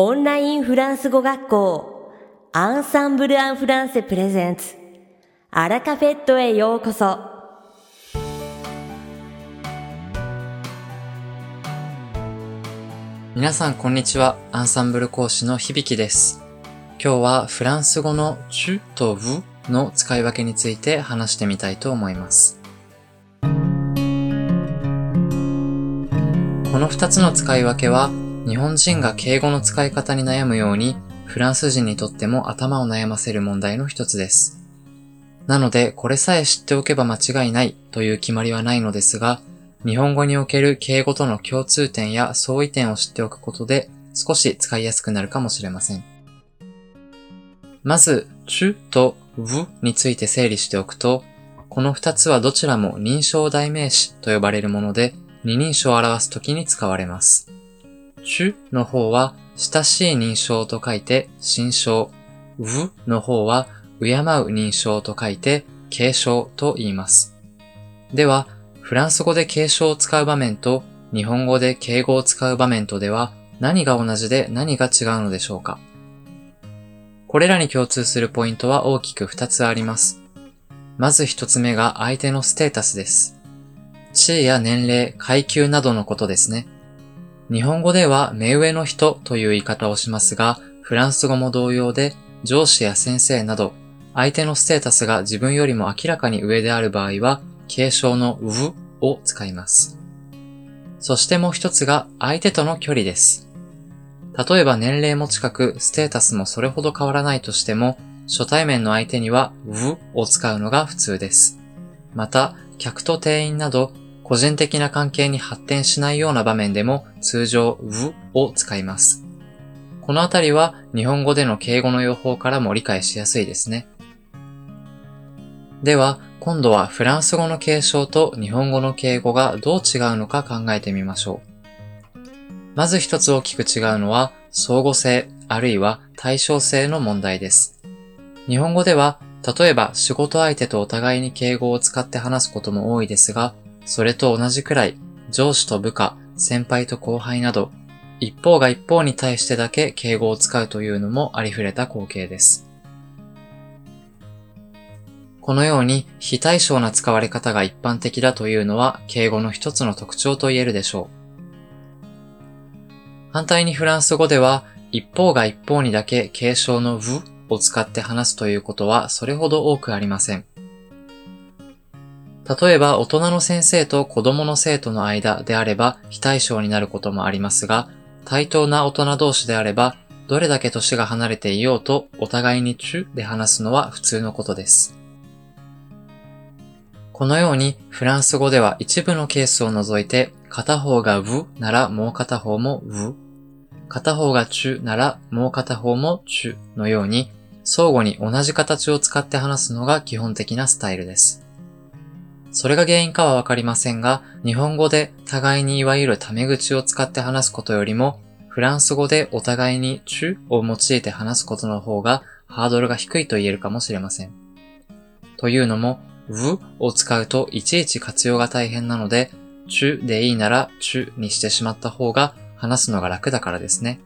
オンラインフランス語学校アンサンブルアンフランセプレゼンツアラカフェットへようこそ。皆さんこんにちは、アンサンブル講師の響です。今日はフランス語のtuとvousの使い分けについて話してみたいと思います。この2つの使い分けは日本人が敬語の使い方に悩むように、フランス人にとっても頭を悩ませる問題の一つです。なので、これさえ知っておけば間違いないという決まりはないのですが、日本語における敬語との共通点や相違点を知っておくことで、少し使いやすくなるかもしれません。まず、tuとvousについて整理しておくと、この2つはどちらも認証代名詞と呼ばれるもので、二人称を表すときに使われます。tu の方は親しい認証と書いて親称、vous の方は敬う認証と書いて敬称と言います。では、フランス語で敬称を使う場面と日本語で敬語を使う場面とでは何が同じで何が違うのでしょうか。これらに共通するポイントは大きく2つあります。まず1つ目が相手のステータスです。地位や年齢、階級などのことですね。日本語では目上の人という言い方をしますが、フランス語も同様で上司や先生など相手のステータスが自分よりも明らかに上である場合は敬称のvousを使います。そしてもう一つが相手との距離です。例えば年齢も近くステータスもそれほど変わらないとしても、初対面の相手にはvousを使うのが普通です。また客と店員など個人的な関係に発展しないような場面でも通常 vous を使います。このあたりは日本語での敬語の用法からも理解しやすいですね。では、今度はフランス語の敬称と日本語の敬語がどう違うのか考えてみましょう。まず一つ大きく違うのは相互性あるいは対称性の問題です。日本語では例えば仕事相手とお互いに敬語を使って話すことも多いですが、それと同じくらい、上司と部下、先輩と後輩など、一方が一方に対してだけ敬語を使うというのもありふれた光景です。このように非対称な使われ方が一般的だというのは敬語の一つの特徴と言えるでしょう。反対にフランス語では、一方が一方にだけ敬称のvousを使って話すということはそれほど多くありません。例えば大人の先生と子供の生徒の間であれば非対称になることもありますが、対等な大人同士であればどれだけ年が離れていようとお互いにtuで話すのは普通のことです。このようにフランス語では一部のケースを除いて片方がvousならもう片方もvous、片方がtuならもう片方もtuのように相互に同じ形を使って話すのが基本的なスタイルです。それが原因かはわかりませんが、日本語で互いにいわゆるタメ口を使って話すことよりも、フランス語でお互いにtuを用いて話すことの方がハードルが低いと言えるかもしれません。というのも、vousを使うといちいち活用が大変なので、tuでいいならtuにしてしまった方が話すのが楽だからですね。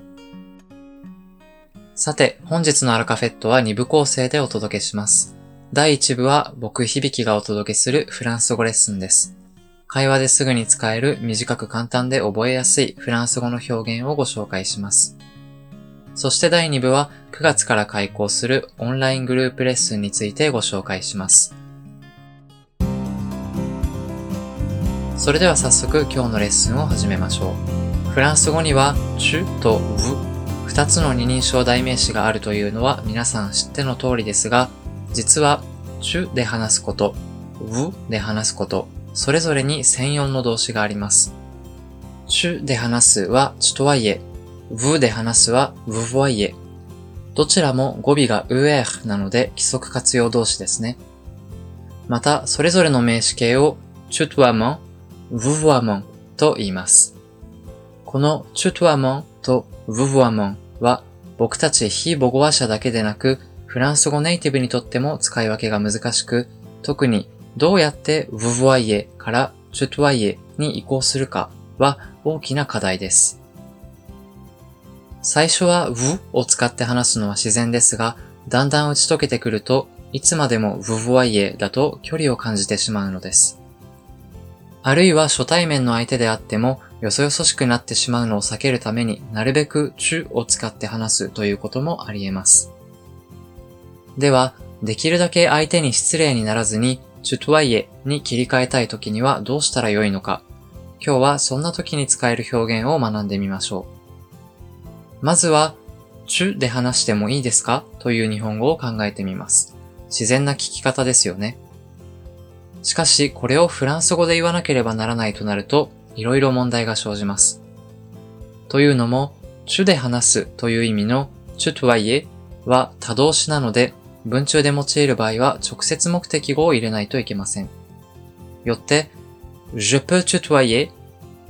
さて、本日のアラカフェットは2部構成でお届けします。第1部は僕響がお届けするフランス語レッスンです。会話ですぐに使える短く簡単で覚えやすいフランス語の表現をご紹介します。そして第2部は9月から開講するオンライングループレッスンについてご紹介します。それでは早速今日のレッスンを始めましょう。フランス語にはtuとvous、2つの二人称代名詞があるというのは皆さん知っての通りですが、実は、tu で話すこと、vous で話すこと、それぞれに専用の動詞があります。tu で話すは tutoyer、vous で話すは vouvoyer。どちらも語尾が er なので規則活用動詞ですね。また、それぞれの名詞形を tutoiement、vouvoiement と言います。この tutoiement と vouvoiement は僕たち非母語話者だけでなく、フランス語ネイティブにとっても使い分けが難しく、特にどうやってvouvoyerからtutoyerに移行するかは大きな課題です。最初は vous を使って話すのは自然ですが、だんだん打ち解けてくると、いつまでも vouvoyer だと距離を感じてしまうのです。あるいは初対面の相手であっても、よそよそしくなってしまうのを避けるためになるべく tu を使って話すということもあり得ます。では、できるだけ相手に失礼にならずに tutoyer に切り替えたいときにはどうしたらよいのか。今日はそんな時に使える表現を学んでみましょう。まずは、tu で話してもいいですかという日本語を考えてみます。自然な聞き方ですよね。しかし、これをフランス語で言わなければならないとなると、いろいろ問題が生じます。というのも、tu で話すという意味の tutoyer は他動詞なので、文中で用いる場合は直接目的語を入れないといけません。よって、Je peux tutoyer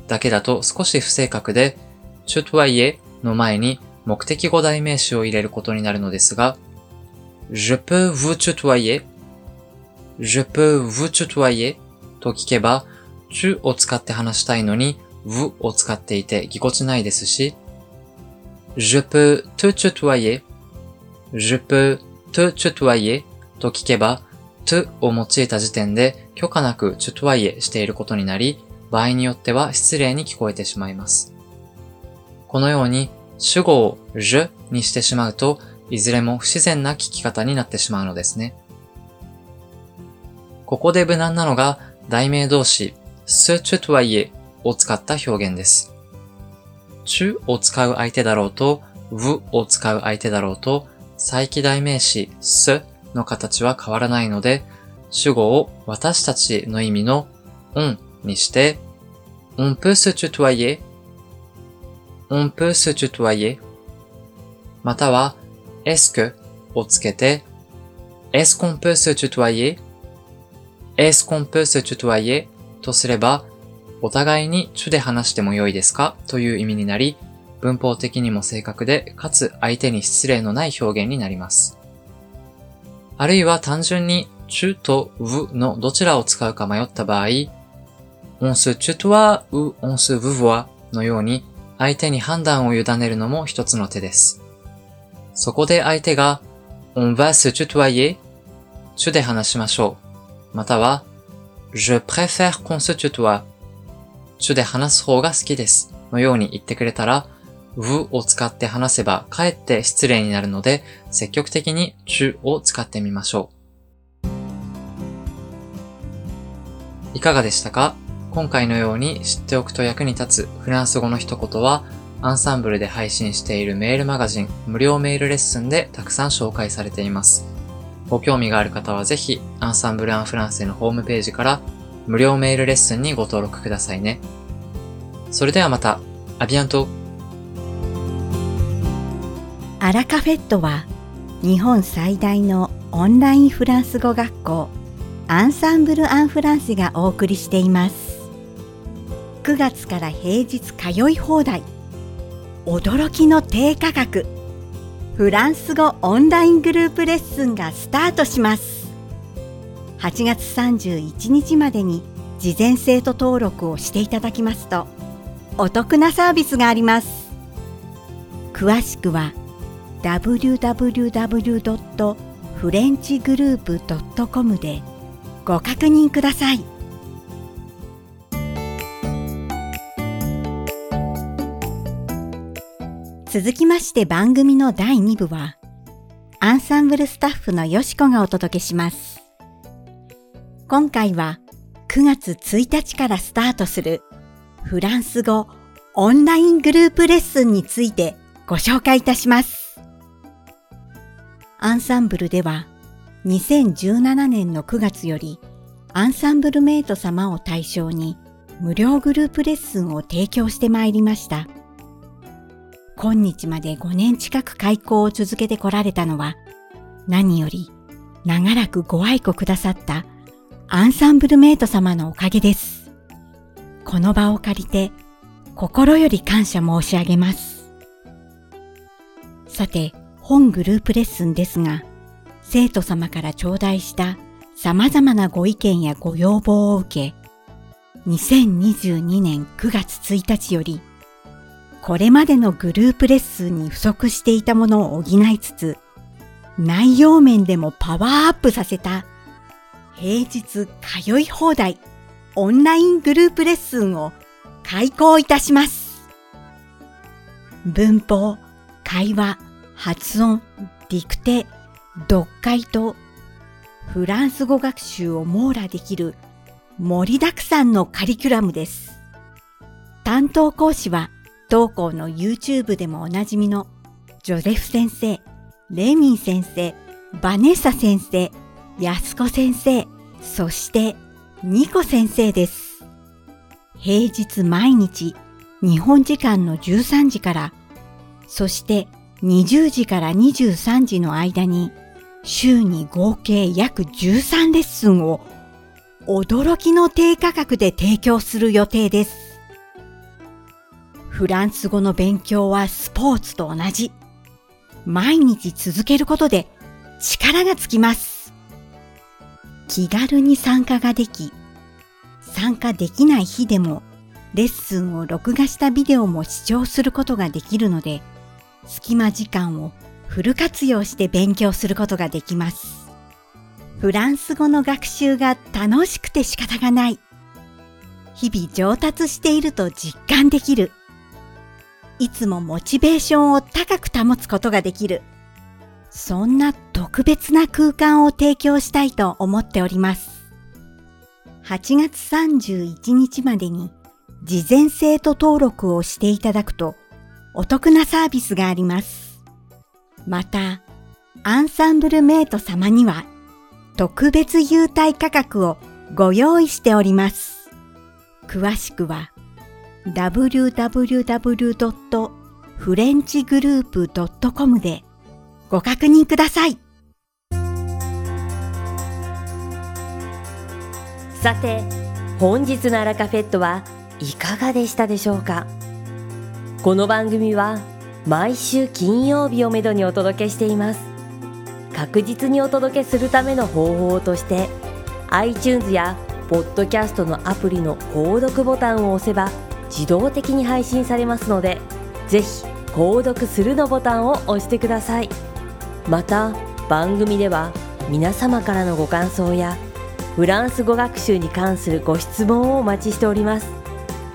だけだと少し不正確で、tutoyer の前に目的語代名詞を入れることになるのですが、Je peux vous tutoyer、Je peux vous tutoyer と聞けば、tu を使って話したいのに、vous を使っていてぎこちないですし、Je peux te tutoyer、Je peux te tutoyer と聞けば、to を用いた時点で許可なく tutoyer していることになり、場合によっては失礼に聞こえてしまいます。このように主語を je にしてしまうと、いずれも不自然な聞き方になってしまうのですね。ここで無難なのが代名動詞 se tutoyer を使った表現です。tu を使う相手だろうと、vous を使う相手だろうと、再起代名詞 seの形は変わらないので、主語を私たちの意味の on にして、on peut se tutoyer、on peut se tutoyer、または est-ce que をつけて、est-ce qu'on peut se tutoyer、est-ce qu'on peut se tutoyer とすれば、お互いに tu で話しても良いですかという意味になり、文法的にも正確で、かつ相手に失礼のない表現になります。あるいは単純に tu と vous のどちらを使うか迷った場合、on se tutoie ou on se vouvoie のように相手に判断を委ねるのも一つの手です。そこで相手が on va se tutoyer、tu で話しましょう。または je préfère qu'on se tutoie、tu で話す方が好きです。のように言ってくれたら、vous を使って話せばかえって失礼になるので、積極的に tu を使ってみましょう。いかがでしたか？今回のように知っておくと役に立つフランス語の一言は、アンサンブルで配信しているメールマガジン無料メールレッスンでたくさん紹介されています。ご興味がある方はぜひ、アンサンブル・アン・フランセのホームページから無料メールレッスンにご登録くださいね。それではまた、à bientôt。アラカフェットは日本最大のオンラインフランス語学校アンサンブル・アン・フランセがお送りしています。9月から平日通い放題、驚きの低価格、フランス語オンライングループレッスンがスタートします。8月31日までに事前生徒登録をしていただきますと、お得なサービスがあります。詳しくはwww.frenchgroup.com でご確認ください。続きまして番組の第2部はアンサンブルスタッフのよしこがお届けします。今回は9月1日からスタートするフランス語オンライングループレッスンについてご紹介いたします。アンサンブルでは2017年の9月よりアンサンブルメイト様を対象に無料グループレッスンを提供してまいりました。今日まで5年近く開講を続けてこられたのは何より長らくご愛顧くださったアンサンブルメイト様のおかげです。この場を借りて心より感謝申し上げます。さて、本グループレッスンですが、生徒様から頂戴した様々なご意見やご要望を受け、2022年9月1日よりこれまでのグループレッスンに不足していたものを補いつつ、内容面でもパワーアップさせた平日通い放題オンライングループレッスンを開講いたします。文法、会話、発音、ディクテ、読解とフランス語学習を網羅できる盛りだくさんのカリキュラムです。担当講師は当校の YouTube でもおなじみのジョゼフ先生、レミン先生、バネッサ先生、ヤスコ先生、そしてニコ先生です。平日毎日日本時間の13時から、そして20時から23時の間に週に合計約13レッスンを驚きの低価格で提供する予定です。フランス語の勉強はスポーツと同じ。毎日続けることで力がつきます。気軽に参加ができ、参加できない日でもレッスンを録画したビデオも視聴することができるので、隙間時間をフル活用して勉強することができます。フランス語の学習が楽しくて仕方がない。日々上達していると実感できる。いつもモチベーションを高く保つことができる。そんな特別な空間を提供したいと思っております。8月31日までに事前生徒登録をしていただくとお得なサービスがあります。また、アンサンブルメイト様には特別優待価格をご用意しております。詳しくはwww.frenchgroup.com でご確認ください。さて、本日のアラカフェットはいかがでしたでしょうか。この番組は毎週金曜日をめどにお届けしています。確実にお届けするための方法として iTunes やポッドキャストのアプリの購読ボタンを押せば自動的に配信されますので、ぜひ購読するのボタンを押してください。また番組では皆様からのご感想やフランス語学習に関するご質問をお待ちしております。